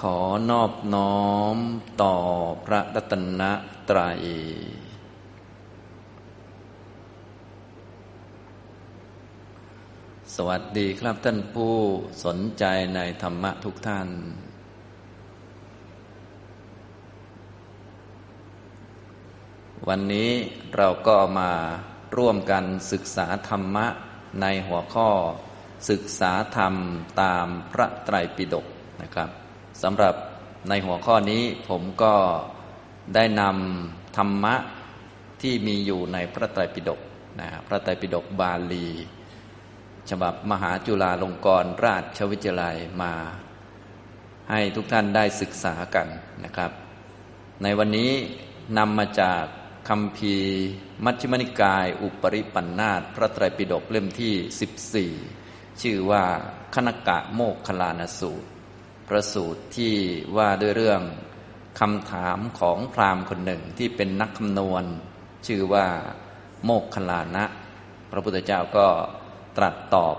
ขอนอบน้อมต่อพระรัตนตรัยสวัสดีครับท่านผู้สนใจในธรรมะทุกท่านวันนี้เราก็มาร่วมกันศึกษาธรรมะในหัวข้อศึกษาธรรมตามพระไตรปิฎกนะครับสำหรับในหัวข้อนี้ผมก็ได้นำธรรมะที่มีอยู่ในพระไตรปิฎกพระไตรปิฎกบาลีฉบับมหาจุฬาลงกรณราชวิทยาลัยมาให้ทุกท่านได้ศึกษากันนะครับในวันนี้นำมาจากคัมภีร์มัชฌิมนิกายอุปริปันธาตพระไตรปิฎกเล่มที่14ชื่อว่าคณกะโมคคัลลานสูตรพระสูตรที่ว่าด้วยเรื่องคำถามของพราหมณ์คนหนึ่งที่เป็นนักคำนวณชื่อว่าโมคคัลลานะพระพุทธเจ้าก็ตรัสตอบ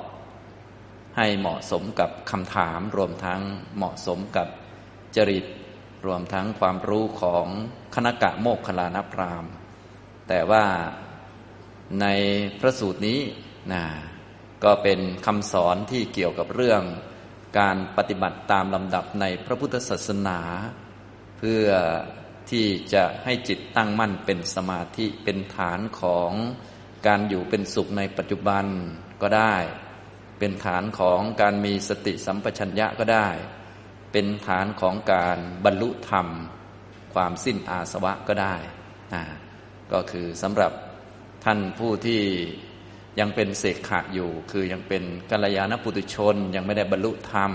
ให้เหมาะสมกับคำถามรวมทั้งเหมาะสมกับจริตรวมทั้งความรู้ของคณกะโมคคัลลานพราหมณ์แต่ว่าในพระสูตรนี้ก็เป็นคำสอนที่เกี่ยวกับเรื่องการปฏิบัติตามลำดับในพระพุทธศาสนาเพื่อที่จะให้จิตตั้งมั่นเป็นสมาธิเป็นฐานของการอยู่เป็นสุขในปัจจุบันก็ได้เป็นฐานของการมีสติสัมปชัญญะก็ได้เป็นฐานของการบรรลุธรรมความสิ้นอาสวะก็ได้ก็คือสำหรับท่านผู้ที่ยังเป็นเสขะอยู่คือยังเป็นกัลยาณปุถุชนยังไม่ได้บรรลุธรรม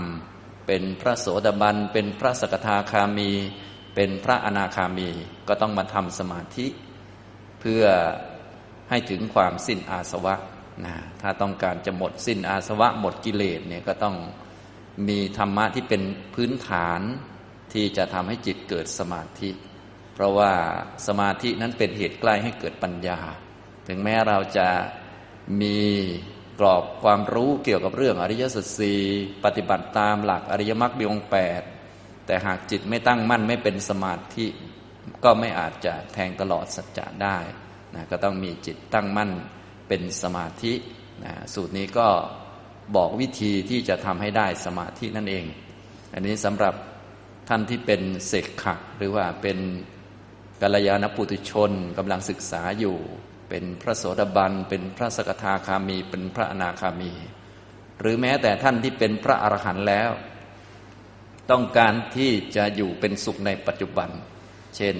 เป็นพระโสดาบันเป็นพระสกทาคามีเป็นพระอนาคามีก็ต้องมาทำสมาธิเพื่อให้ถึงความสิ้นอาสวะถ้าต้องการจะหมดสิ้นอาสวะหมดกิเลสเนี่ยก็ต้องมีธรรมะที่เป็นพื้นฐานที่จะทำให้จิตเกิดสมาธิเพราะว่าสมาธินั้นเป็นเหตุใกล้ให้เกิดปัญญาถึงแม้เราจะมีกรอบความรู้เกี่ยวกับเรื่องอริยสัจสี่ปฏิบัติตามหลักอริยมรรคมีองค์8แต่หากจิตไม่ตั้งมั่นไม่เป็นสมาธิก็ไม่อาจจะแทงตลอดสัจจะได้ก็ต้องมีจิตตั้งมั่นเป็นสมาธิสูตรนี้ก็บอกวิธีที่จะทำให้ได้สมาธินั่นเองอันนี้สำหรับท่านที่เป็นเสขะหรือว่าเป็นกัลยาณปุถุชนกำลังศึกษาอยู่เป็นพระโสดาบันเป็นพระสกทาคามีเป็นพระอนาคามีหรือแม้แต่ท่านที่เป็นพระอรหันต์แล้วต้องการที่จะอยู่เป็นสุขในปัจจุบันเช่น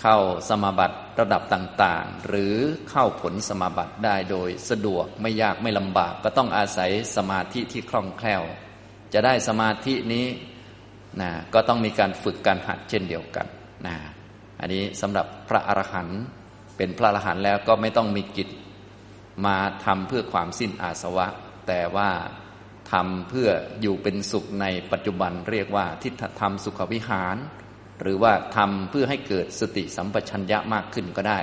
เข้าสมาบัติระดับต่างๆหรือเข้าผลสมาบัติได้โดยสะดวกไม่ยากไม่ลำบากก็ต้องอาศัยสมาธิที่คล่องแคล่วจะได้สมาธินี้ก็ต้องมีการฝึกการหัดเช่นเดียวกันอันนี้สำหรับพระอรหันต์เป็นพระอรหันต์แล้วก็ไม่ต้องมีกิจมาทำเพื่อความสิ้นอาสวะแต่ว่าทำเพื่ออยู่เป็นสุขในปัจจุบันเรียกว่าทิฏฐธรรมสุขวิหารหรือว่าทำเพื่อให้เกิดสติสัมปชัญญะมากขึ้นก็ได้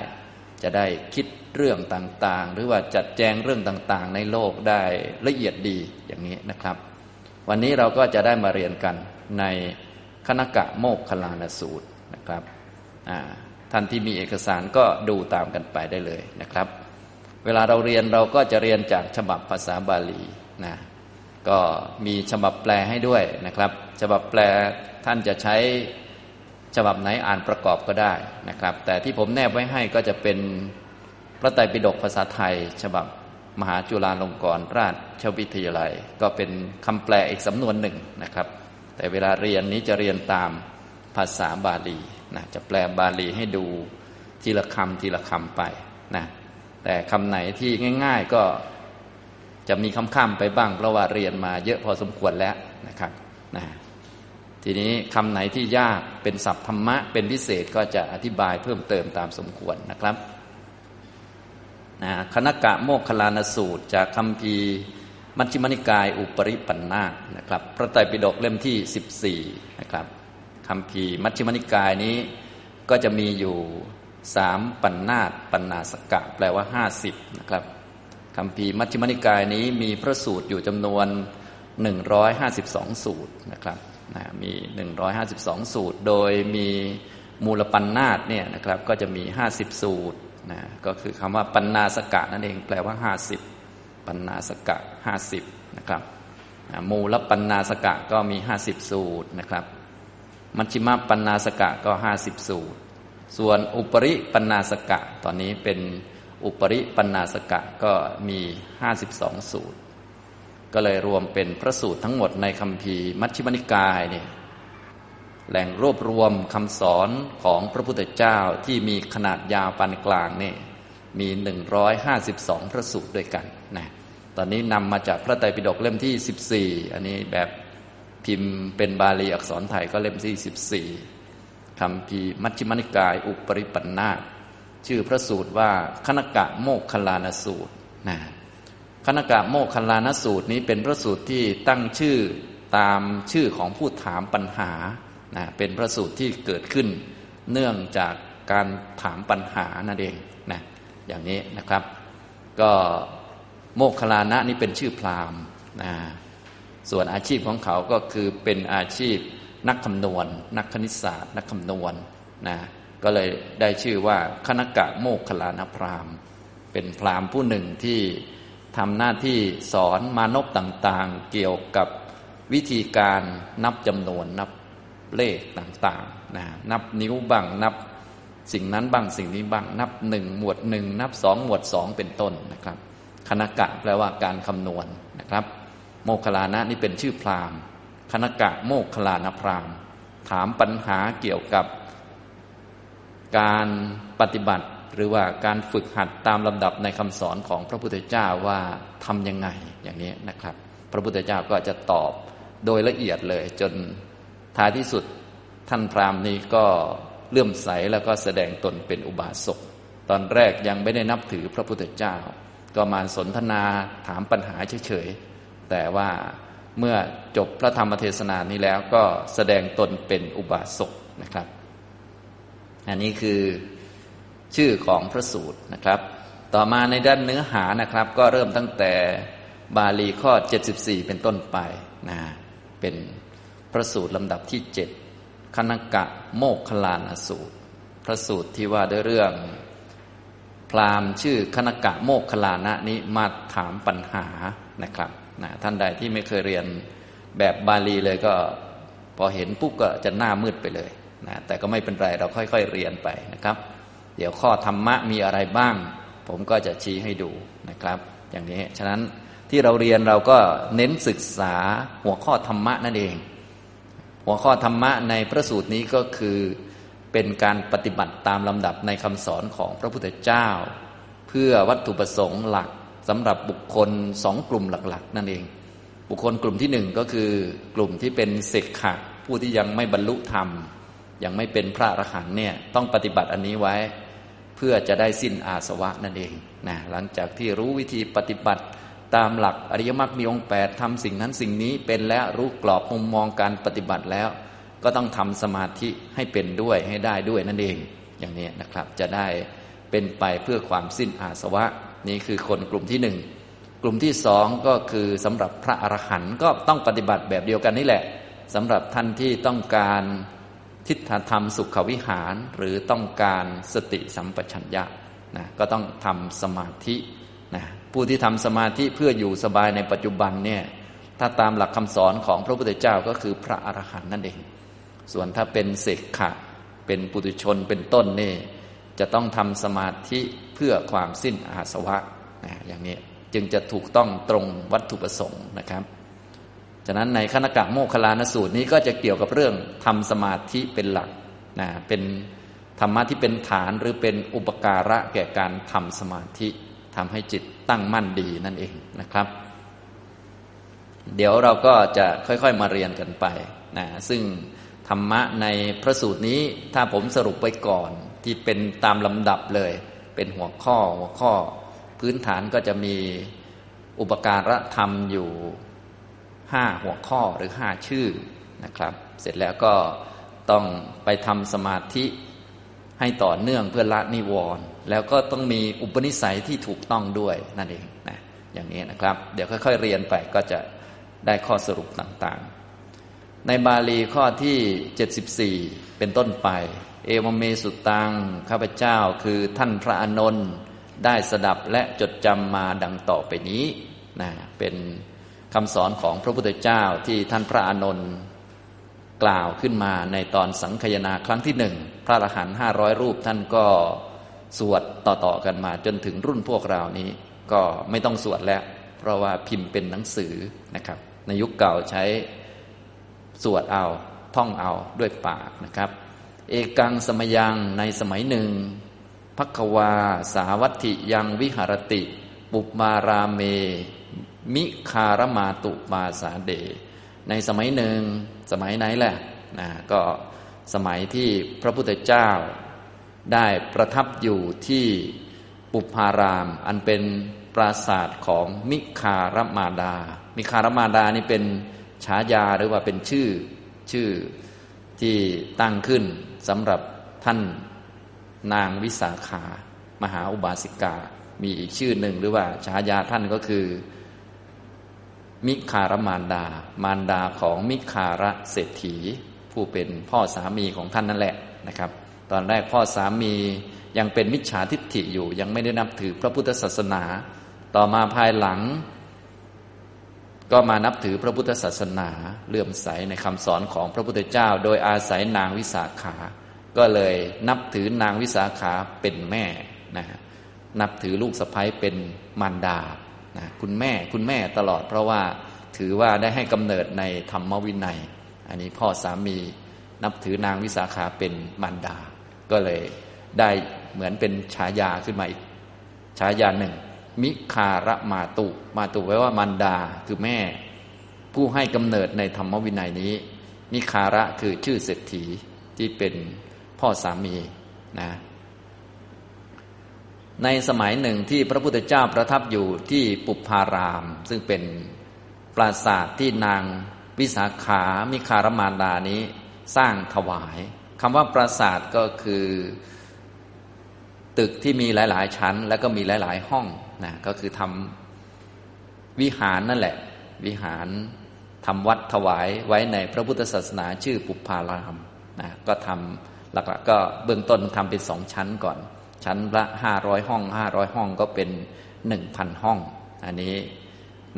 จะได้คิดเรื่องต่างๆหรือว่าจัดแจงเรื่องต่างๆในโลกได้ละเอียดดีอย่างนี้นะครับวันนี้เราก็จะได้มาเรียนกันในคณกะโมคคัลลานสูตรนะครับท่านที่มีเอกสารก็ดูตามกันไปได้เลยนะครับเวลาเราเรียนเราก็จะเรียนจากฉบับภาษาบาลีก็มีฉบับแปลให้ด้วยนะครับฉบับแปลท่านจะใช้ฉบับไหนอ่านประกอบก็ได้นะครับแต่ที่ผมแนบไว้ให้ก็จะเป็นพระไตรปิฎกภาษาไทยฉบับมหาจุฬาลงกรณราชวิทยาลัยก็เป็นคำแปลอีกสำนวนหนึ่งนะครับแต่เวลาเรียนนี้จะเรียนตามภาษาบาลีจะแปลบาลีให้ดูทีละคำทีละคำไปแต่คำไหนที่ง่ายๆก็จะมีคำข้ามไปบ้างเพราะว่าเรียนมาเยอะพอสมควรแล้วนะครับทีนี้คำไหนที่ยากเป็นศัพท์ธรรมะเป็นพิเศษก็จะอธิบายเพิ่มเติมตามสมควรนะครับคณกะโมคคัลลานสูตรจากคัมภีร์มัชฌิมนิกายอุปริปันธาตนะครับพระไตรปิฎกเล่มที่14นะครับคัมภีร์มัชฌิมนิกายนี้ก็จะมีอยู่3ปันธาตปันนาสกะแปลว่า50นะครับคัมภีร์มัชฌิมนิกายนี้มีพระสูตรอยู่จำนวน152สูตรนะครับ มี152สูตรโดยมีมูลปัณณาสเนี่ยนะครับก็จะมี50สูตรนะก็คือคำว่าปัณณาสกะนั่นเองแปลว่า50ปัณณาสกะ50นะครับมูลปัณณาสกะก็มี50สูตรนะครับมัชฌิมปัณณาสกะก็50สูตรส่วนอุปริปัณณาสกะตอนนี้เป็นอุปริปัณณาสกะก็มี52สูตรก็เลยรวมเป็นพระสูตรทั้งหมดในคัมภีร์มัชฌิมนิกายเนี่ยแหล่งรวบรวมคำสอนของพระพุทธเจ้าที่มีขนาดยาวปานกลางเนี่ยมี152พระสูตรด้วยกันนะตอนนี้นำมาจากพระไตรปิฎกเล่มที่14อันนี้แบบพิมพ์เป็นบาลีอักษรไทยก็เล่มที่14คัมภีร์มัชฌิมนิกายอุปริปัณณาสชื่อพระสูตรว่าคณกะโมคคัลลานสูตรนะคณกะโมคคัลลานสูตรนี้เป็นพระสูตรที่ตั้งชื่อตามชื่อของผู้ถามปัญหานะเป็นพระสูตรที่เกิดขึ้นเนื่องจากการถามปัญหานั่นเองนะอย่างนี้นะครับก็โมคคัลลานะนี่เป็นชื่อพราหมณ์นะส่วนอาชีพของเขาก็คือเป็นอาชีพนักคำนวณนักคณิตศาสตร์นักคำนวณนะก็เลยได้ชื่อว่าคณกะโมคคัลลานพราหมณ์เป็นพราหมณ์ผู้หนึ่งที่ทำหน้าที่สอนมานพต่างๆเกี่ยวกับวิธีการนับจำนวนนับเลขต่างๆนะนับนิ้วบ้างนับสิ่งนั้นบ้างสิ่งนี้บ้างนับ1หมวด1นับ2หมวด2เป็นต้นนะครับคณกะแปลว่าการคำนวณนะครับโมคคัลลานะนี่เป็นชื่อพราหมณ์คณกะโมคคัลลานพราหมณ์ถามปัญหาเกี่ยวกับการปฏิบัติหรือว่าการฝึกหัดตามลำดับในคำสอนของพระพุทธเจ้าว่าทำยังไงอย่างนี้นะครับพระพุทธเจ้าก็จะตอบโดยละเอียดเลยจนท้ายที่สุดท่านพราหมณ์นี้ก็เลื่อมใสแล้วก็แสดงตนเป็นอุบาสกตอนแรกยังไม่ได้นับถือพระพุทธเจ้าก็มาสนทนาถามปัญหาเฉยๆแต่ว่าเมื่อจบพระธรรมเทศนานี้แล้วก็แสดงตนเป็นอุบาสกนะครับอันนี้คือชื่อของพระสูตรนะครับต่อมาในด้านเนื้อหานะครับก็เริ่มตั้งแต่บาลีข้อ74เป็นต้นไปนะเป็นพระสูตรลำดับที่7คณกะโมคคัลลานสูตรพระสูตรที่ว่าด้วยเรื่องพราหมณ์ชื่อคณกะโมคคัลลานะนี้มาถามปัญหานะครับนะท่านใดที่ไม่เคยเรียนแบบบาลีเลยก็พอเห็นปุ๊บก็จะหน้ามืดไปเลยนะแต่ก็ไม่เป็นไรเราค่อยๆเรียนไปนะครับเดี๋ยวข้อธรรมะมีอะไรบ้างผมก็จะชี้ให้ดูนะครับอย่างนี้ฉะนั้นที่เราเรียนเราก็เน้นศึกษาหัวข้อธรรมะนั่นเองหัวข้อธรรมะในพระสูตรนี้ก็คือเป็นการปฏิบัติตามลำดับในคำสอนของพระพุทธเจ้าเพื่อวัตถุประสงค์หลักสำหรับบุคคลสองกลุ่มหลักๆนั่นเองบุคคลกลุ่มที่หนึ่งก็คือกลุ่มที่เป็นสิกขะผู้ที่ยังไม่บรรลุธรรมยังไม่เป็นพระอรหันต์เนี่ยต้องปฏิบัติอันนี้ไว้เพื่อจะได้สิ้นอาสวะนั่นเองนะหลังจากที่รู้วิธีปฏิบัติตามหลักอริยมรรคมีองค์8ทำสิ่งนั้นสิ่งนี้เป็นแล้วรู้กรอบมุมมองการปฏิบัติแล้วก็ต้องทำสมาธิให้เป็นด้วยให้ได้ด้วยนั่นเองอย่างนี้นะครับจะได้เป็นไปเพื่อความสิ้นอาสวะนี่คือคนกลุ่มที่หนึ่งกลุ่มที่สองก็คือสำหรับพระอรหันต์ก็ต้องปฏิบัติแบบเดียวกันนี่แหละสำหรับท่านที่ต้องการทิฏฐธรรมสุขวิหารหรือต้องการสติสัมปชัญญะนะก็ต้องทำสมาธินะผู้ที่ทำสมาธิเพื่ออยู่สบายในปัจจุบันเนี่ยถ้าตามหลักคำสอนของพระพุทธเจ้าก็คือพระอรหันต์นั่นเองส่วนถ้าเป็นเสกขะเป็นปุถุชนเป็นต้นนี่จะต้องทำสมาธิเพื่อความสิ้นอาสวะนะอย่างนี้จึงจะถูกต้องตรงวัตถุประสงค์นะครับฉะนั้นในคณกะโมคคัลลานสูตรนี้ก็จะเกี่ยวกับเรื่องทำสมาธิเป็นหลักนะเป็นธรรมะที่เป็นฐานหรือเป็นอุปการะแก่การทำสมาธิทำให้จิตตั้งมั่นดีนั่นเองนะครับเดี๋ยวเราก็จะค่อยๆมาเรียนกันไปนะซึ่งธรรมะในพระสูตรนี้ถ้าผมสรุปไว้ก่อนที่เป็นตามลำดับเลยเป็นหัวข้อพื้นฐานก็จะมีอุปการะธรรมอยู่5หัวข้อหรือ5ชื่อนะครับเสร็จแล้วก็ต้องไปทำสมาธิให้ต่อเนื่องเพื่อละนิวรณ์แล้วก็ต้องมีอุปนิสัยที่ถูกต้องด้วยนั่นเองนะอย่างนี้นะครับเดี๋ยวค่อยๆเรียนไปก็จะได้ข้อสรุปต่างๆ ในบาลีข้อที่74เป็นต้นไปเอวเมสุตังข้าพเจ้าคือท่านพระอานนท์ได้สดับและจดจำมาดังต่อไปนี้นะเป็นคำสอนของพระพุทธเจ้าที่ท่านพระอานนท์กล่าวขึ้นมาในตอนสังคายนาครั้งที่1พระอรหันต์500รูปท่านก็สวดต่อๆกันมาจนถึงรุ่นพวกเรานี้ก็ไม่ต้องสวดแล้วเพราะว่าพิมพ์เป็นหนังสือนะครับในยุคเก่าใช้สวดเอาท่องเอาด้วยปากนะครับเอกังสมยังในสมัยหนึ่งภักวาสาวัตถิยังวิหรติปุปมารามเมมิคารมาตุมาสาเดในสมัยหนึ่งสมัยไหนแหละก็สมัยที่พระพุทธเจ้าได้ประทับอยู่ที่ปุปพารามอันเป็นปราสาทของมิคารมาดามิคารมาดานี่เป็นฉายาหรือว่าเป็นชื่อที่ตั้งขึ้นสำหรับท่านนางวิสาขามหาอุบาสิกามีอีกชื่อหนึ่งหรือว่าฉายาท่านก็คือมิคารมารดามารดาของมิคารเศรษฐีผู้เป็นพ่อสามีของท่านนั่นแหละนะครับตอนแรกพ่อสามียังเป็นมิจฉาทิฏฐิอยู่ยังไม่ได้นับถือพระพุทธศาสนาต่อมาภายหลังก็มานับถือพระพุทธศาสนาเลื่อมใสในคำสอนของพระพุทธเจ้าโดยอาศัยนางวิสาขาก็เลยนับถือนางวิสาขาเป็นแม่นะนับถือลูกสะใภ้เป็นมารดานะคุณแม่ตลอดเพราะว่าถือว่าได้ให้กำเนิดในธรรมวินัยอันนี้พ่อสามีนับถือนางวิสาขาเป็นมารดาก็เลยได้เหมือนเป็นฉายาขึ้นมาอีกฉายาหนึ่งมิคารมาตุมาตุแปลว่ามารดาคือแม่ผู้ให้กำเนิดในธรรมวินัยนี้มิคาระคือชื่อเศรษฐีที่เป็นพ่อสามีนะในสมัยหนึ่งที่พระพุทธเจ้าประทับอยู่ที่ปุปพารามซึ่งเป็นปราสาทที่นางวิสาขามิคารมารดานี้สร้างถวายคำว่าปราสาทก็คือตึกที่มีหลายๆชั้นแล้วก็มีหลายๆห้องนะก็คือทำวิหารนั่นแหละวิหารทำวัดถวายไว้ในพระพุทธศาสนาชื่อปุปพารามนะก็ทำหลักๆก็เบื้องต้นทำเป็น2ชั้นก่อนชั้นละ500ห้อง500ห้องก็เป็น 1,000 ห้องอันนี้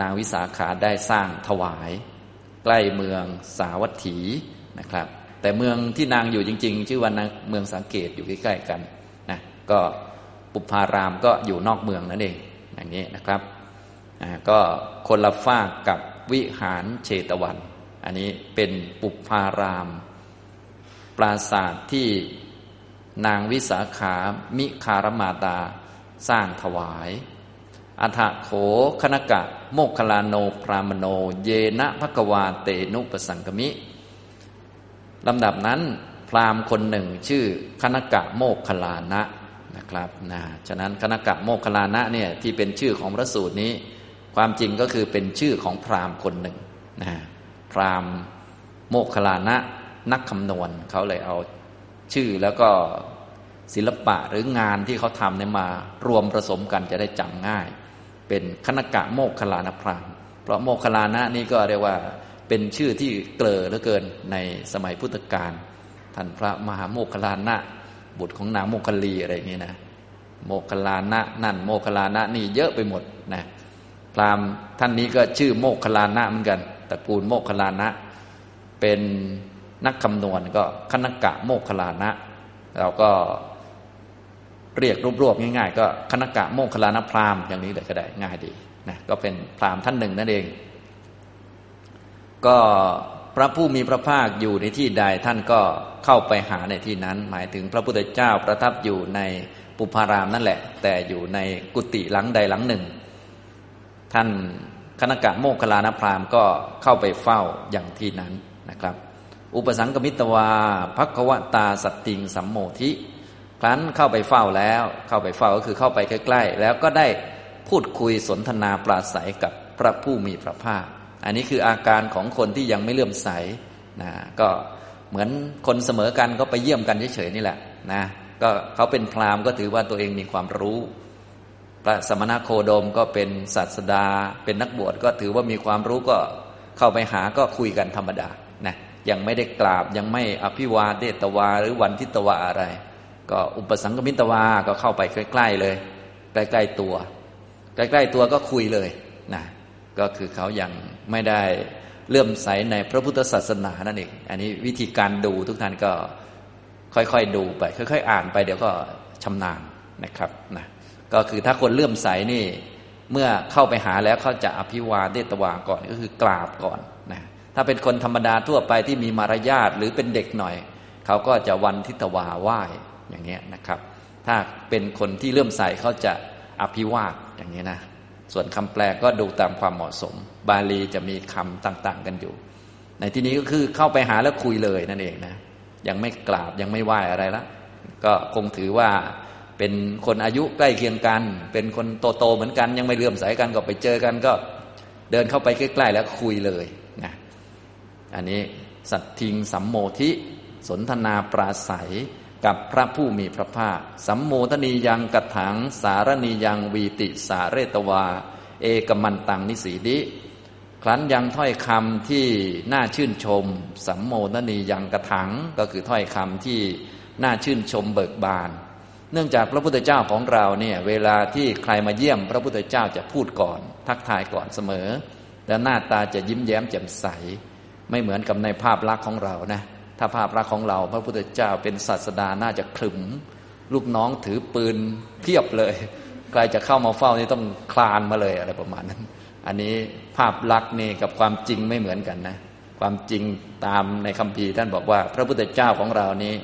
นางวิสาขาได้สร้างถวายใกล้เมืองสาวัตถีนะครับแต่เมืองที่นางอยู่จริงๆชื่อว่าเมืองสังเกตอยู่ใกล้ๆกันนะก็ปุปพารามก็อยู่นอกเมืองนั่นเองอย่างนี้นะครับก็คนละฝากกับวิหารเชตวันอันนี้เป็นปุปพารามปราสาทที่นางวิสาขามิคารมาตาสร้างถวายอัฐโขคณกะโมคคัลลาโนพรามโนเยนะภควาเตนุปสังกมิลำดับนั้นพราหมณ์คนหนึ่งชื่อคณกะโมคคัลลานะนะครับฉะนั้นคณกะโมคคัลลานะเนี่ยที่เป็นชื่อของพระสูตรนี้ความจริงก็คือเป็นชื่อของพราหมณ์คนหนึ่งพราหมณ์โมคคัลลานะนักคำนวณเขาเลยเอาชื่อแล้วก็ศิลปะหรืองานที่เขาทำเนี่ยมารวมผสมกันจะได้จำง่ายเป็นคณกะโมคคัลลานพราหมณ์เพราะโมคคัลลานะนี่ก็เรียกว่าเป็นชื่อที่เกลอเหลือเกินในสมัยพุทธกาลท่านพระมหาโมคคัลลานะบุตรของนางโมคคัลลีอะไรอย่างนี้นะโมคคัลลานะนั่นโมคคัลลานะนี่เยอะไปหมดนะพราหมณ์ท่านนี้ก็ชื่อโมคคัลลานะเหมือนกันตระกูลโมคคัลลานะเป็นนักคำนวณก็คณกะโมคคัลลานะเราก็เรียกรวบๆง่ายๆก็คณกะโมคคัลลานพราหมณ์อย่างนี้เลยก็ได้ง่ายดีนะก็เป็นพราหมณ์ท่านหนึ่งนั่นเองก็พระผู้มีพระภาคอยู่ในที่ใดท่านก็เข้าไปหาในที่นั้นหมายถึงพระพุทธเจ้าประทับอยู่ในปุปพารามนั่นแหละแต่อยู่ในกุฏิหลังใดหลังหนึ่งท่านคณกะโมคคัลลานพราหมณ์ก็เข้าไปเฝ้าอย่างที่นั้นนะครับอุปสังกมิตวาภัควตาสัตติงสัมโมทิครั้นเข้าไปเฝ้าแล้วเข้าไปเฝ้าก็คือเข้าไปใกล้ๆแล้วก็ได้พูดคุยสนทนาปราศัยกับพระผู้มีพระภาคอันนี้คืออาการของคนที่ยังไม่เลื่อมใสนะก็เหมือนคนเสมอกันก็ไปเยี่ยมกันเฉยๆนี่แหละนะก็เขาเป็นพราหมณ์ก็ถือว่าตัวเองมีความรู้พระสมณโคดมก็เป็นศาสดาเป็นนักบวชก็ถือว่ามีความรู้ก็เข้าไปหาก็คุยกันธรรมดานะ ยังไม่ได้กราบยังไม่อภิวาเดตวาหรือวันทิตวาอะไรก็อุปสังคมิตวาก็เข้าไปใกล้ๆเลยใกล้ๆตัวใกล้ๆตัวก็คุยเลยนะก็คือเขายังไม่ได้เลื่อมใสในพระพุทธศาสนานั่นเองอันนี้วิธีการดูทุกท่านก็ค่อยๆดูไปค่อยๆอ่านไปเดี๋ยวก็ชำนาญนะครับนะก็คือถ้าคนเลื่อมใสนี่เมื่อเข้าไปหาแล้วเขาจะอภิวาเดตวาก่อนก็คือกราบก่อนนะถ้าเป็นคนธรรมดาทั่วไปที่มีมารยาทหรือเป็นเด็กหน่อยเขาก็จะวันทิตวาไหว้อย่างเงี้ยนะครับถ้าเป็นคนที่เลื่อมใสเขาจะอภิวาทอย่างเงี้ยนะส่วนคำแปลก็ดูตามความเหมาะสมบาลีจะมีคำต่างๆกันอยู่ในที่นี้ก็คือเข้าไปหาแล้วคุยเลยนั่นเองนะยังไม่กราบยังไม่ไหว้อะไรละก็คงถือว่าเป็นคนอายุใกล้เคียงกันเป็นคนโตๆเหมือนกันยังไม่เลื่อมใสกันก็ไปเจอกันก็เดินเข้าไปใกล้ๆแล้วคุยเลยนะอันนี้สัตถิงสัมโมทิสนทนาปราศัยกับพระผู้มีพระภาคสัมโมทนียังกัตถังสารณียังวีติสาเรตวาเอกมันตังนิสีดิครั้นยังถ้อยคำที่น่าชื่นชมสัมโมทนียังกัตถังก็คือถ้อยคำที่น่าชื่นชมเบิกบานเนื่องจากพระพุทธเจ้าของเราเนี่ยเวลาที่ใครมาเยี่ยมพระพุทธเจ้าจะพูดก่อนทักทายก่อนเสมอและหน้าตาจะยิ้มแย้มแจ่มใสไม่เหมือนกับในภาพลักษณ์ของเรานะถ้าภาพลักษณ์ของเราพระพุทธเจ้าเป็นศาสดาน่าจะขรึมลูกน้องถือปืนเพียบเลยใครจะเข้ามาเฝ้านี่ต้องคลานมาเลยอะไรประมาณนั้นอันนี้ภาพลักษณ์นี่กับความจริงไม่เหมือนกันนะความจริงตามในคัมภีร์ท่านบอกว่าพระพุทธเจ้าของเรานี้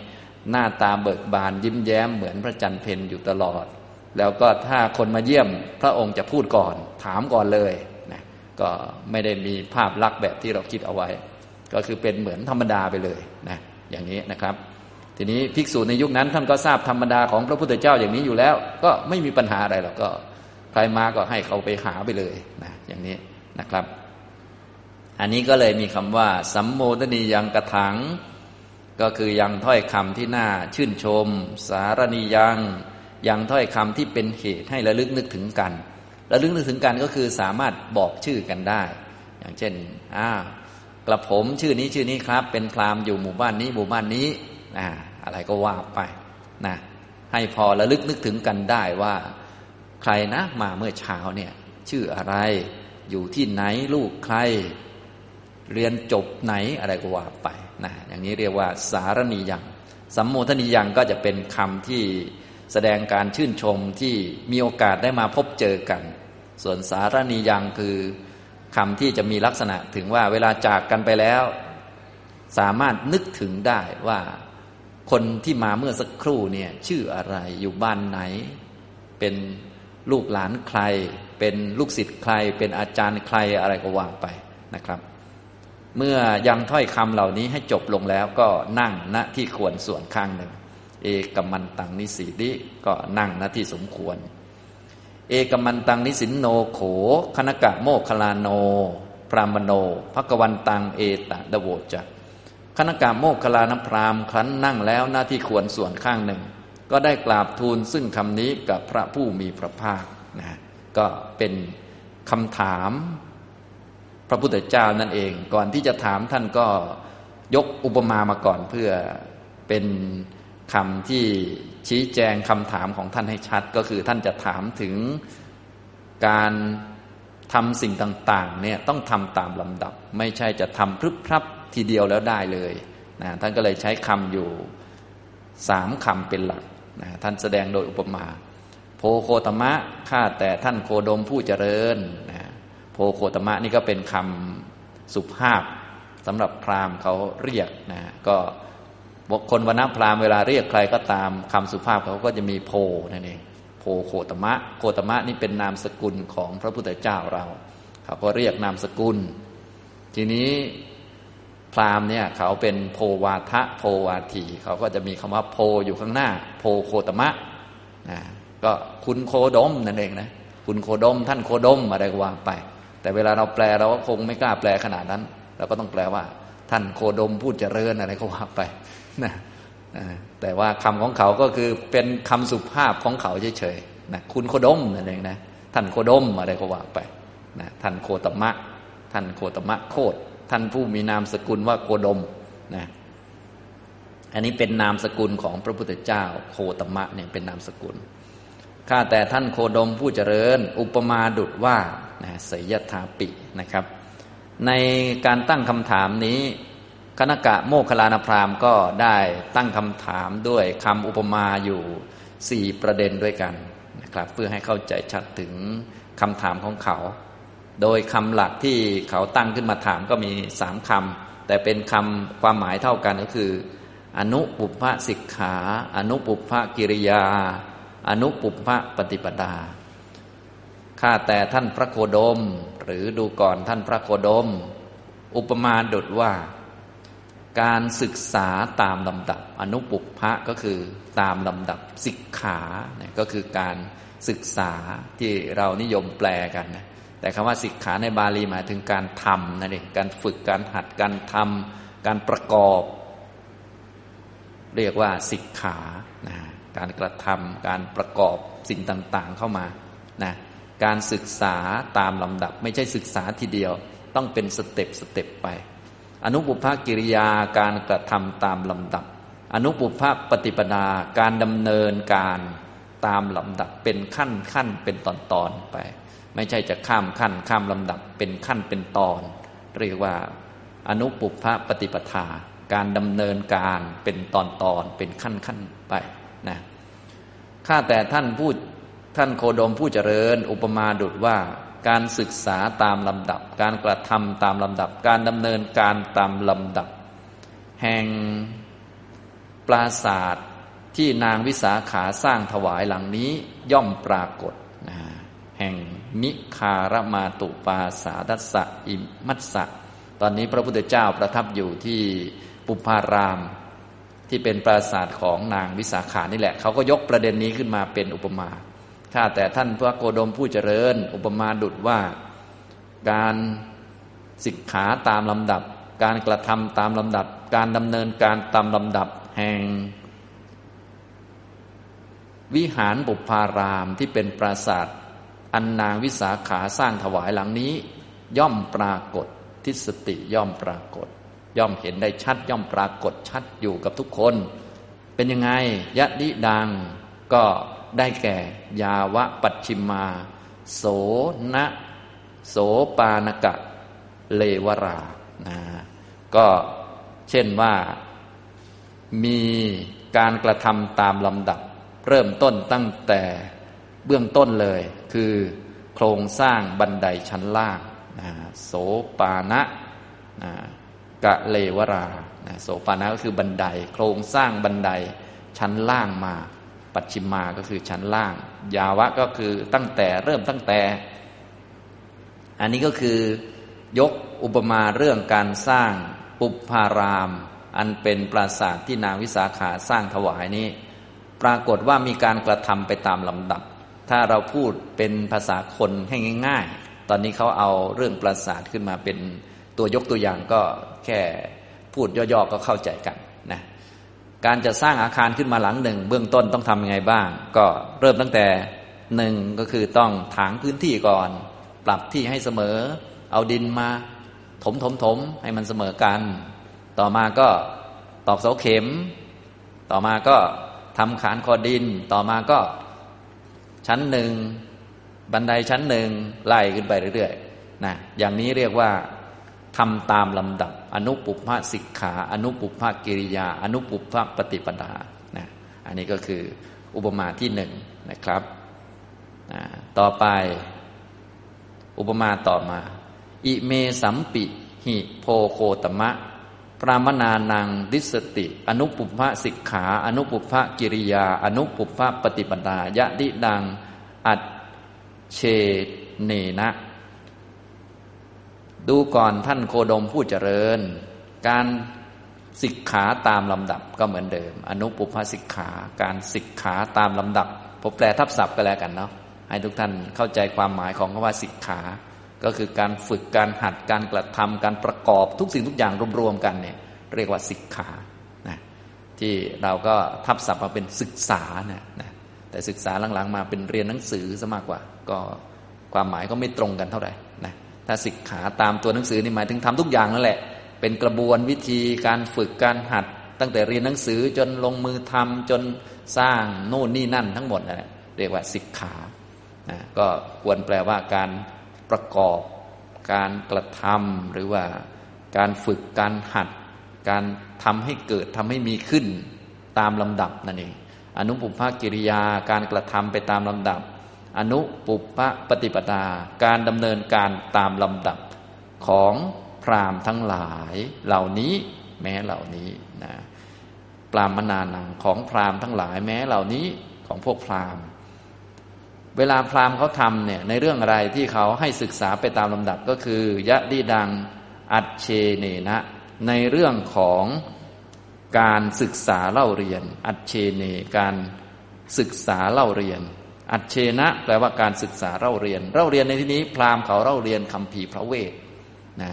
หน้าตาเบิกบานยิ้มแย้มเหมือนพระจันทร์เพ็ญอยู่ตลอดแล้วก็ถ้าคนมาเยี่ยมพระองค์จะพูดก่อนถามก่อนเลยนะก็ไม่ได้มีภาพลักษณ์แบบที่เราคิดเอาไว้ก็คือเป็นเหมือนธรรมดาไปเลยนะอย่างนี้นะครับทีนี้ภิกษุในยุคนั้นท่านก็ทราบธรรมดาของพระพุทธเจ้าอย่างนี้อยู่แล้วก็ไม่มีปัญหาอะไรหรอกก็ใครมาก็ให้เขาไปหาไปเลยนะอย่างนี้นะครับอันนี้ก็เลยมีคำว่าสัมโมทนียังกถังก็คือยังถ้อยคำที่น่าชื่นชมสารณียังถ้อยคำที่เป็นเหตุให้ระลึกนึกถึงกันระลึกนึกถึงกันก็คือสามารถบอกชื่อกันได้อย่างเช่นกระผมชื่อนี้ชื่อนี้ครับเป็นพราหมณ์อยู่หมู่บ้านนี้หมู่บ้านนี้อะไรก็ว่าไปนะให้พอระลึกนึกถึงกันได้ว่าใครนะมาเมื่อเช้าเนี่ยชื่ออะไรอยู่ที่ไหนลูกใครเรียนจบไหนอะไรก็ว่าไปนะอย่างนี้เรียกว่าสารณียังสัมโมทนียังก็จะเป็นคำที่แสดงการชื่นชมที่มีโอกาสได้มาพบเจอกันส่วนสารณียังคือคำที่จะมีลักษณะถึงว่าเวลาจากกันไปแล้วสามารถนึกถึงได้ว่าคนที่มาเมื่อสักครู่เนี่ยชื่ออะไรอยู่บ้านไหนเป็นลูกหลานใครเป็นลูกศิษย์ใครเป็นอาจารย์ใครอะไรก็ว่าไปนะครับเมื่อยังถ้อยคำเหล่านี้ให้จบลงแล้วก็นั่งณที่ควรส่วนข้างหนึ่งเอกมันตังนิสีดิก็นั่งณที่สมควรเอกมันตังนิสินโนโขคณกะโมคลาโนพรามโนภควันตังเอตะดโวจักคณกะโมคลานพรามครั้นนั่งแล้วหน้าที่ควรส่วนข้างหนึ่งก็ได้กราบทูลซึ่งคำนี้กับพระผู้มีพระภาคนะก็เป็นคำถามพระพุทธเจ้านั่นเองก่อนที่จะถามท่านก็ยกอุปมามาก่อนเพื่อเป็นคำที่ชี้แจงคำถามของท่านให้ชัดก็คือท่านจะถามถึงการทำสิ่งต่างๆเนี่ยต้องทำตามลำดับไม่ใช่จะทำพรึบพรับทีเดียวแล้วได้เลยนะท่านก็เลยใช้คำอยู่3คำเป็นหลักนะท่านแสดงโดยอุปมาโพโคตมะข้าแต่ท่านโคดมผู้เจริญนะโพโคตมะนี่ก็เป็นคำสุภาพสำหรับพราหมณ์เขาเรียกนะก็คนวรรณพราหมณ์เวลาเรียกใครก็ตามคำสุภาพเขาก็จะมีโพนั่นเองโพโคตมะโคตมะนี่เป็นนามสกุลของพระพุทธเจ้าเราเขาก็เรียกนามสกุลทีนี้พราหมณ์เนี่ยเขาเป็นโพวาทะโพวาทีเขาก็จะมีคำว่าโพอยู่ข้างหน้าโพโคตมะก็คุณโคดมนั่นเองนะคุณโคดมท่านโคดมอะไรก็ว่าไปแต่เวลาเราแปลเราก็คงไม่กล้าแปลขนาดนั้นเราก็ต้องแปลว่าท่านโคดมพูดเจริญอะไรก็ว่าไปนะแต่ว่าคำของเขาก็คือเป็นคำสุภาพของเขาเฉยๆนะคุณโคดมนั่นเองนะท่านโคดมอะไรก็ว่าไปนะท่านโคตมะท่านโคตมะโคตท่านผู้มีนามสกุลว่าโคดม นะอันนี้เป็นนามสกุลของพระพุทธเจ้าโคตมะเนี่ยเป็นนามสกุลข้าแต่ท่านโคดมผู้เจริญอุปมาดุจว่านะสยถาปินะครับในการตั้งคำถามนี้คณกะโมคคัลลานพราหมณ์ก็ได้ตั้งคำถามด้วยคำอุปมาอยู่4ประเด็นด้วยกันนะครับเพื่อให้เข้าใจชัดถึงคำถามของเขาโดยคำหลักที่เขาตั้งขึ้นมาถามก็มี3คำแต่เป็นคำความหมายเท่ากันก็คืออนุปุพพสิกขาอนุปุพพกิริยาอนุปุพพปฏิปทาข้าแต่ท่านพระโคดมหรือดูก่อนท่านพระโคดมอุปมาดุจว่าการศึกษาตามลำดับอนุปุพพะก็คือตามลำดับสิกขาเนี่ยก็คือการศึกษาที่เรานิยมแปลกันนะแต่คำว่าสิกขาในบาลีหมายถึงการทำนั่นเองการฝึกการหัดการทำการประกอบเรียกว่าสิกขานะการกระทำการประกอบสิ่งต่างๆเข้ามานะการศึกษาตามลำดับไม่ใช่ศึกษาทีเดียวต้องเป็นสเต็ปสเต็ปไปอนุปุพพกิริยาการกระทำตามลำดับอนุปุพพปฏิปทาการดำเนินการตามลำดับเป็นขั้นเป็นตอนๆไปไม่ใช่จะข้ามขั้นข้ามลำดับเป็นขั้นเป็นตอนเรียกว่าอนุปุพพปฏิปทาการดำเนินการเป็นตอนๆเป็นขั้นๆไปนะข้าแต่ท่านโคดมผู้เจริญอุปมาดุจว่าการศึกษาตามลำดับการกระทำตามลำดับการดำเนินการตามลำดับแห่งปราสาทที่นางวิสาขาสร้างถวายหลังนี้ย่อมปรากฏแห่งนิคารมาตุปาสาทัสสะอิมัสสะตอนนี้พระพุทธเจ้าประทับอยู่ที่ปุพารามที่เป็นปราสาทของนางวิสาขานี่แหละเขาก็ยกประเด็นนี้ขึ้นมาเป็นอุปมาข้าแต่ท่านพระโคดมผู้เจริญอุปมาดุจว่าการสิกขาตามลำดับการกระทำตามลำดับการดำเนินการตามลำดับแห่งวิหารปุพารามที่เป็นปราสาทอันนางวิสาขาสร้างถวายหลังนี้ย่อมปรากฏทิสติย่อมปรากฏย่อมเห็นได้ชัดย่อมปรากฏชัดอยู่กับทุกคนเป็นยังไงยะดิดังก็ได้แก่ยาวะปัจฉิมาโสนะโสปานกะเลวรานะก็เช่นว่ามีการกระทำตามลำดับเริ่มต้นตั้งแต่เบื้องต้นเลยคือโครงสร้างบันไดชั้นล่างนะโสปานะนะกะเลวรานะโสปานะก็คือบันไดโครงสร้างบันไดชั้นล่างมาปัจฉิมาก็คือชั้นล่างยาวะก็คือตั้งแต่เริ่มตั้งแต่อันนี้ก็คือยกอุปมาเรื่องการสร้างปุพารามอันเป็นปราสาทที่นางวิสาขาสร้างถวายนี้ปรากฏว่ามีการกระทำไปตามลำดับถ้าเราพูดเป็นภาษาคนให้ง่ายๆตอนนี้เขาเอาเรื่องปราสาทขึ้นมาเป็นตัวยกตัวอย่างก็แค่พูดย่อๆก็เข้าใจกันนะการจะสร้างอาคารขึ้นมาหลังหนึ่งเบื้องต้นต้องทำยังไงบ้างก็เริ่มตั้งแต่หนึ่งก็คือต้องถางพื้นที่ก่อนปรับที่ให้เสมอเอาดินมาถมให้มันเสมอกันต่อมาก็ตอกเสาเข็มต่อมาก็ทำขานคอดินต่อมาก็ชั้นหนึ่งบันไดชั้นหนึ่งไล่ขึ้นไปเรื่อยๆนะอย่างนี้เรียกว่าทำตามลำดับอนุปุพพสิกขาอนุปุพพกิริยาอนุปุพพปฏิปทานะอันนี้ก็คืออุปมาที่หนึ่งนะครับต่อไปอุปมาต่อมาอิเมสัมปิหิโพโคตมะปรามนานังดิสติอนุปุพพสิกขาอนุปุพพกิริยาอนุปุพพปฏิปทายะดิดังอัจเชเนนะดูก่อนท่านโคดมผู้เจริญการสิกขาตามลำดับก็เหมือนเดิมอนุปุพพสิกขาการสิกขาตามลำดับผมแปลทับศัพท์ก็แล้วกันเนาะให้ทุกท่านเข้าใจความหมายของคำว่าสิกขาก็คือการฝึกการหัดการกระทำการประกอบทุกสิ่งทุกอย่างรวมๆกันเนี่ยเรียกว่าสิกขานะที่เราก็ทับศัพท์มาเป็นศึกษานะแต่ศึกษาหลังๆมาเป็นเรียนหนังสือซะมากกว่าก็ความหมายก็ไม่ตรงกันเท่าไหร่นะถ้าสิกขาตามตัวหนังสือนี่หมายถึงทำทุกอย่างนั่นแหละ เป็นกระบวนวิธีการฝึกการหัดตั้งแต่เรียนหนังสือจนลงมือทำจนสร้างโน่นนี่นั่นทั้งหมดนะเรียกว่าสิกขานะก็ควรแปลว่าการประกอบการกระทำหรือว่าการฝึกการหัดการทำให้เกิดทำให้มีขึ้นตามลำดับนั่นเองอนุปุพพกิริยาการกระทำไปตามลำดับอนุปุพพปฏิปทาการดำเนินการตามลำดับของพราหมณ์ทั้งหลายเหล่านี้แม้เหล่านี้นะปรามนานังของพราหมณ์ทั้งหลายแม้เหล่านี้ของพวกพราหมณ์เวลาพราหมณ์เขาทำเนี่ยในเรื่องอะไรที่เขาให้ศึกษาไปตามลำดับก็คือยะดิดังอัจเชเนนะในเรื่องของการศึกษาเล่าเรียนอัจเชเนการศึกษาเล่าเรียนอัจเชนะแปลว่าการศึกษาเล่าเรียนเล่าเรียนในที่นี้พราหมณ์เขาเล่าเรียนคัมภีร์พระเวทนะ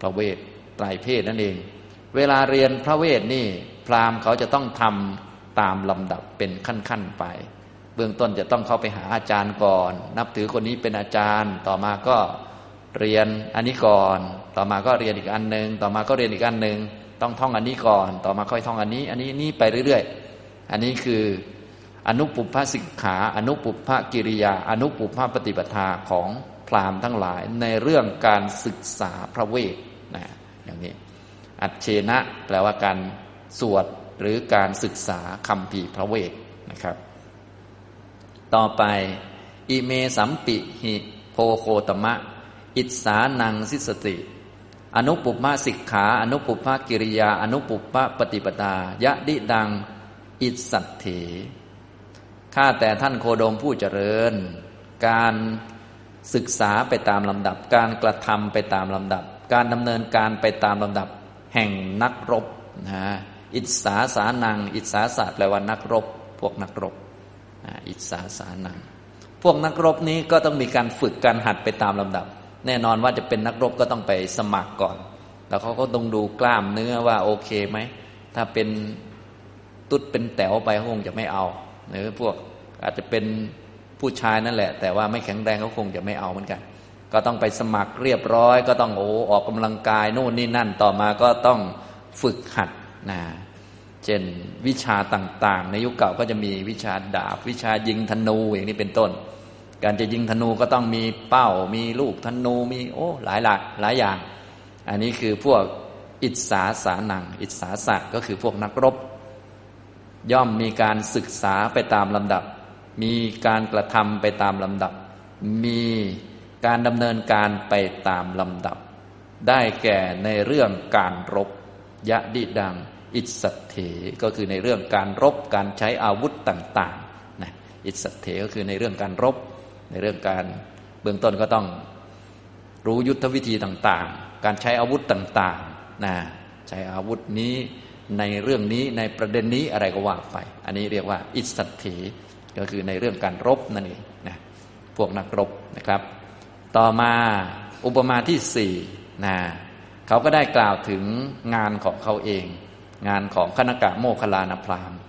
พระเวทไตรเพศนั่นเองเวลาเรียนพระเวทนี่พราหมณ์เขาจะต้องทำตามลำดับเป็นขั้นๆไปเบื้องต้นจะต้องเข้าไปหาอาจารย์ก่อนนับถือคนนี้เป็นอาจารย์ต่อมาก็เรียนอันนี้ก่อนต่อมาก็เรียนอีกอันนึงต่อมาก็เรียนอีกอันนึงต้องท่องอันนี้ก่อนต่อมาค่อยท่องอันนี้อันนี้ไปเรื่อยๆอันนี้คืออนุปุพพสิกขาอนุปุพพกิริยาอนุปุพพปฏิปทาของพราหมณ์ทั้งหลายในเรื่องการศึกษาพระเวทนะอย่างนี้อัจเชนะแปลว่าการสวดหรือการศึกษาคัมภีร์พระเวทนะครับต่อไปอิเมสัมปิหิโพโคตมะอิสานังสิสติอนุปุพพสิกขาอนุปุพพกิริยาอนุปุพพปฏิปทายะดิดังอิสัทเถข้าแต่ท่านโคโดมผู้เจริญการศึกษาไปตามลำดับการกระทำไปตามลำดับการดำเนินการไปตามลำดับแห่งนักรบนะอิสาสานังอิสาสะแปลว่านักรบพวกนักรบอิสาสานังพวกนักรบนี้ก็ต้องมีการฝึกการหัดไปตามลำดับแน่นอนว่าจะเป็นนักรบก็ต้องไปสมัครก่อนแล้วเขาก็ต้องดูกล้ามเนื้อว่าโอเคไหมถ้าเป็นตุ๊ดเป็นแต๋วไปคงจะไม่เอาหรือพวกอาจจะเป็นผู้ชายนั่นแหละแต่ว่าไม่แข็งแรงเขาคงจะไม่เอาเหมือนกันก็ต้องไปสมัครเรียบร้อยก็ต้องออกกำลังกายโน่นนี่นั่นต่อมาก็ต้องฝึกหัดนะเช่นวิชาต่างๆในยุคเก่าก็จะมีวิชาดาบวิชายิงธนูอย่างนี้เป็นต้นการจะยิงธนูก็ต้องมีเป้ามีลูกธนูมีหลายอย่างอันนี้คือพวกอิสาสานังอิสาสะก็คือพวกนักรบย่อมมีการศึกษาไปตามลำดับมีการกระทำไปตามลำดับมีการดำเนินการไปตามลำดับได้แก่ในเรื่องการรบยะดิดังอิสัทเถก็คือในเรื่องการรบการใช้อาวุธต่างๆนะอิสัทเถก็คือในเรื่องการรบในเรื่องการเบื้องต้นก็ต้องรู้ยุทธวิธีต่างๆการใช้อาวุธต่างๆนะใช้อาวุธนี้ในเรื่องนี้ในประเด็นนี้อะไรก็ว่าไปอันนี้เรียกว่าอิสัทเถก็คือในเรื่องการรบนั่นเองนะพวกนักรบนะครับต่อมาอุปมาที่สี่นะเขาก็ได้กล่าวถึงงานของเขาเองงานของคณกะโมคคัลลานพราหมณ์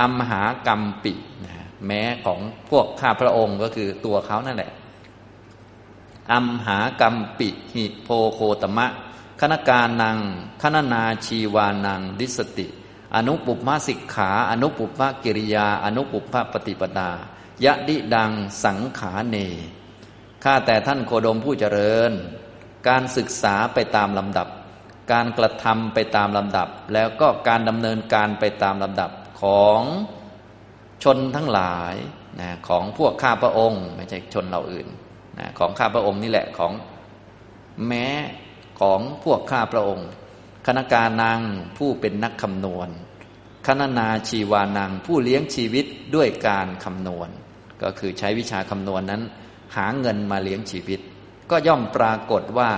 อัมหากัมปินะแม้ของพวกข้าพระองค์ก็คือตัวเขานั่นแหละอัมหากัมปิหิโพโคตมะคณกานังคณนาชีวานังดิสติอนุปุพพสิกขาอนุปุพพกิริยาอนุปุพพปฏิปทายะดิดังสังขาเนข้าแต่ท่านโคดมผู้เจริญการศึกษาไปตามลำดับการกระทำไปตามลำดับแล้วก็การดำเนินการไปตามลำดับของชนทั้งหลายนะของพวกข้าพระองค์ไม่ใช่ชนเราอื่นนะของข้าพระองค์นี่แหละของแม้ของพวกข้าพระองค์คณกานังผู้เป็นนักคำนวณคณนาชีวานังผู้เลี้ยงชีวิตด้วยการคำนวณก็คือใช้วิชาคำนวณ นั้นหาเงินมาเลี้ยงชีวิตก็ย่อมปรากฏว่า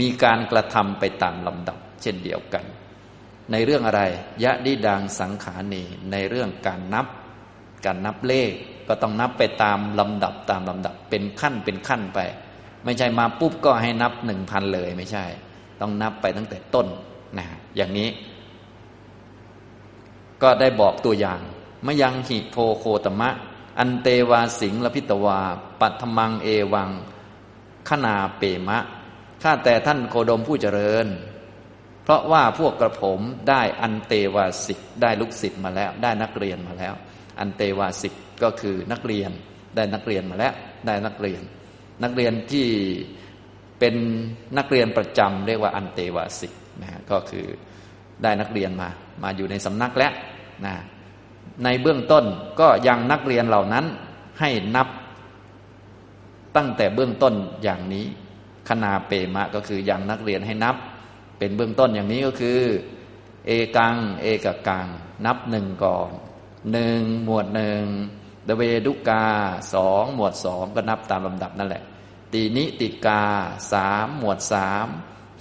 มีการกระทำไปตามลำดับเช่นเดียวกันในเรื่องอะไรยะดิดังสังขานีในเรื่องการนับเลขก็ต้องนับไปตามลำดับเป็นขั้นไปไม่ใช่มาปุ๊บก็ให้นับ 1,000 เลยไม่ใช่ต้องนับไปตั้งแต่ต้นนะอย่างนี้ก็ได้บอกตัวอย่างมยังหิโพโคตมะอันเตวาสิงลพิตวาปัทมังเอวังคณาเปมะข้าแต่ท่านโคดมผู้เจริญ เพราะว่าพวกกระผมได้อันเตวาสิกได้ลูกศิษย์มาแล้วได้นักเรียนมาแล้วอันเตวาสิกก็คือนักเรียนได้นักเรียนมาแล้วได้นักเรียนที่เป็นนักเรียนประจำเรียกว่าอันเตวาสิกนะฮะก็คือได้นักเรียนมาอยู่ในสำนักแล้วนะในเบื้องต้นก็ยังนักเรียนเหล่านั้นให้นับตั้งแต่เบื้องต้นอย่างนี้คณาเปมะก็คือยังนักเรียนให้นับเป็นเบื้องต้นอย่างนี้ก็คือเอกังเอกกังนับหนึ่งก่อนหนึ่งหมวดหนึ่งเดเวดุกาสองหมวดสองก็นับตามลำดับนั่นแหละตีนิติกาสามหมวดสาม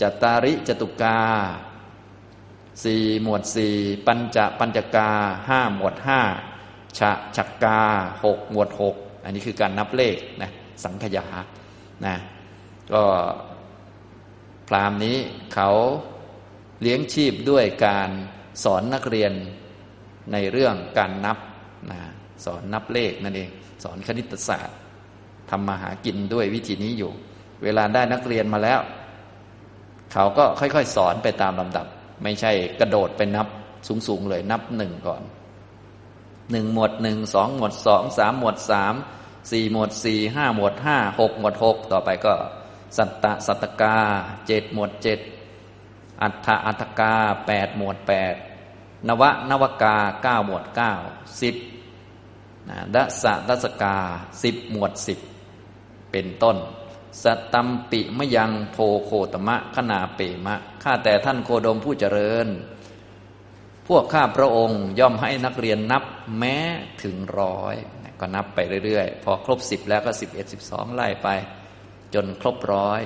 จัตตาริจตุกาสี่หมวดสี่ปัญจกาห้าหมวดห้าฉักกาหกหมวดหกอันนี้คือการนับเลขนะสังขยานะก็พราหมณ์นี้เขาเลี้ยงชีพด้วยการสอนนักเรียนในเรื่องการนับนะสอนนับเลขนั่นเองสอนคณิตศาสตร์ทำมาหากินด้วยวิธีนี้อยู่เวลาได้นักเรียนมาแล้วเขาก็ค่อยๆสอนไปตามลำดับไม่ใช่กระโดดไปนับสูงๆเลยนับหนึ่งก่อนหนึ่งหมวดหนึ่งสองหมวดสองสามหมวดสามสี่หมวดสี่ห้าหมวดห้าหกหมวดหกต่อไปก็สัตตกาเจ็ดหมวดเจ็ดอัฏฐกาแปดหมวดแปดนวกาเก้าหมวดเก้าสิบดัสกาสิบหมวดสิบเป็นต้นสัตตัมปิมยังโพโคตมะขณาเปมะข้าแต่ท่านโคดมผู้เจริญพวกข้าพระองค์ย่อมให้นักเรียนนับแม้ถึงร้อยก็นับไปเรื่อยๆพอครบ10แล้วก็11 12ไล่ไปจนครบร้อย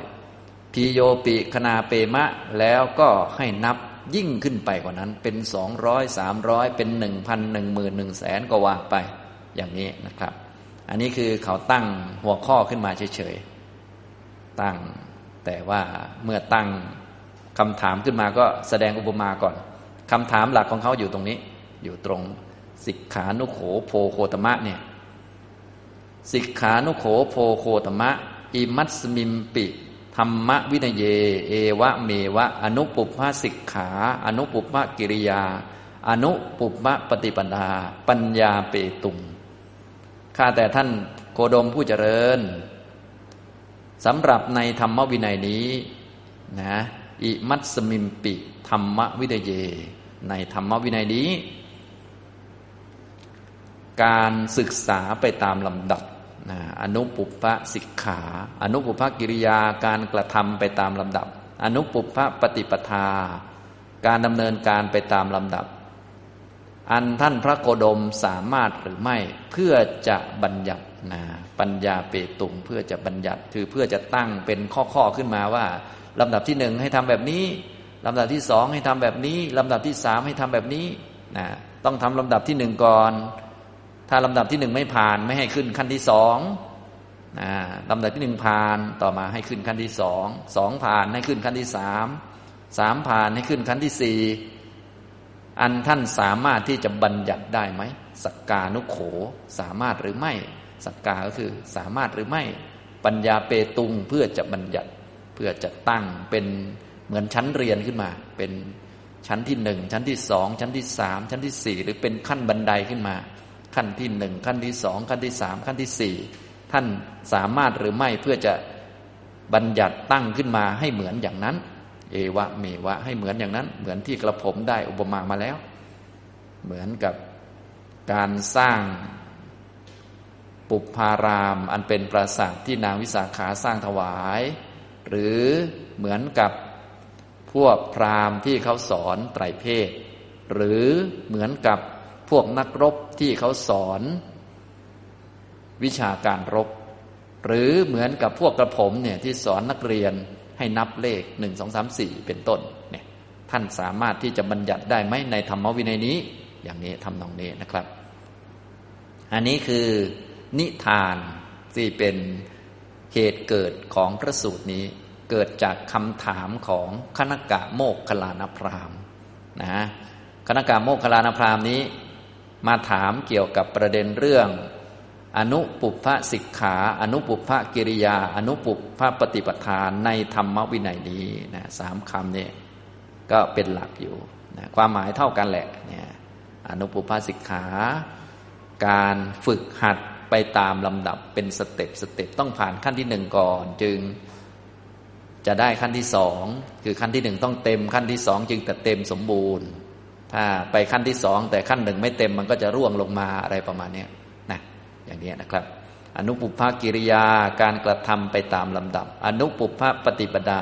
พีโยปิคณาเปมะแล้วก็ให้นับยิ่งขึ้นไปกว่านั้นเป็น200 300เป็น 1,000 10,000 100,000 ก็ว่าไปอย่างนี้นะครับอันนี้คือเขาตั้งหัวข้อขึ้นมาเฉยๆตั้งแต่ว่าเมื่อตั้งคำถามขึ้นมาก็แสดงอุปมาก่อนคำถามหลักของเขาอยู่ตรงนี้อยู่ตรงสิกขานุโขโพโคตมะเนี่ยสิกขานุโขโพโคตมะอิมัสมิมปิธัมมะวินเยเอวะเมวะอนุปุพพสิกขาอนุปุพพกิริยาอนุปุพพปฏิปทาปัญญาเปตุงข้าแต่ท่านโคดมผู้เจริญสำหรับในธรรมวินัยนี้นะอิมัสมิมปิธัมมะวินเยในธรรมวินัยนี้การศึกษาไปตามลำดับอนุปุพพสิกขาอนุปุพพกิริยาการกระทำไปตามลำดับอนุปุพพปฏิปทาการดำเนินการไปตามลำดับอันท่านพระโคดมสามารถหรือไม่เพื่อจะบัญญัติปัญญาเปตุงเพื่อจะบัญญัติคือเพื่อจะตั้งเป็นข้อขึ้นมาว่าลำดับที่หนึ่งให้ทำแบบนี้ลำดับที่สองให้ทำแบบนี้ลำดับที่สามให้ทำแบบนี้ต้องทำลำดับที่หนึ่งก่อนถ้าลำดับที่หนึ่งไม่ผ่านไม่ให้ขึ้นขั้นที่สองลำดับที่หนึ่งผ่านต่อมาให้ขึ้นขั้นที่สองสองผ่านให้ขึ้นขั้นที่สามสามผ่านให้ขึ้นขั้นที่สี่อันท่านสามารถที่จะบัญญัติได้ไหมสักกานุโขสามารถหรือไม่สักกาก็คือสามารถหรือไม่ปัญญาเปตุงเพื่อจะบัญญัติเพื่อจะตั้งเป็นเหมือนชั้นเรียนขึ้นมาเป็นชั้นที่หนึ่งชั้นที่สองชั้นที่สามชั้นที่สี่หรือเป็นขั้นบันไดขึ้นมาขั้นที่หนึ่งขั้นที่สองขั้นที่สามขั้นที่สี่ท่านสามารถหรือไม่เพื่อจะบัญญัติตั้งขึ้นมาให้เหมือนอย่างนั้นเอวะเมวะให้เหมือนอย่างนั้นเหมือนที่กระผมได้อุปมามาแล้วเหมือนกับการสร้างปุพพารามอันเป็นปราสาทที่นางวิสาขาสร้างถวายหรือเหมือนกับพวกพราหมณ์ที่เขาสอนไตรเพศหรือเหมือนกับพวกนักรบที่เขาสอนวิชาการรบหรือเหมือนกับพวกกระผมเนี่ยที่สอนนักเรียนให้นับเลข1 2 3 4เป็นต้นเนี่ยท่านสามารถที่จะบัญญัติได้ไหมในธรรมวินัยนี้อย่างนี้ทำนองนี้นะครับอันนี้คือนิทานที่เป็นเหตุเกิดของพระสูตรนี้เกิดจากคำถามของคณกะโมคคัลลานพราหมณ์นะคณกะโมคคัลลานพราหมณ์นี้มาถามเกี่ยวกับประเด็นเรื่องอนุปุพพสิกขาอนุปุพพกิริยาอนุปุพพปฏิปทาในธรรมวินัยนี้นะ3คำนี้ ก็เป็นหลักอยู่นะความหมายเท่ากันแหละเนี่ยอนุปุพพสิกขาการฝึกหัดไปตามลำดับเป็นสเต็ปสเต็ปต้องผ่านขั้นที่หนึ่งก่อนจึงจะได้ขั้นที่สองคือขั้นที่หนึ่งต้องเต็มขั้นที่สองจึงจะเต็มสมบูรณ์ถ้าไปขั้นที่สองแต่ขั้นหนึ่งไม่เต็มมันก็จะร่วงลงมาอะไรประมาณนี้นะอย่างนี้นะครับอนุปุพพกิริยาการกระทำไปตามลำดับอนุปุพพปฏิปดา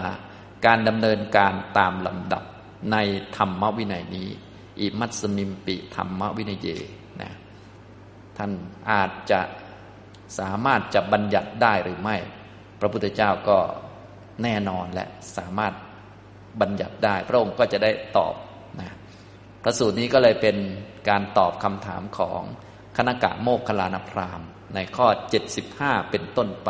การดำเนินการตามลำดับในธรรมวินัยนี้อิมัตสมิมปิธรรมวินัยเยนะท่านอาจจะสามารถจะบัญญัติได้หรือไม่พระพุทธเจ้าก็แน่นอนและสามารถบัญญัติได้พระองค์ก็จะได้ตอบนะพระสูตรนี้ก็เลยเป็นการตอบคำถามของคณกะโมคคัลลานพราหมณ์ในข้อ75เป็นต้นไป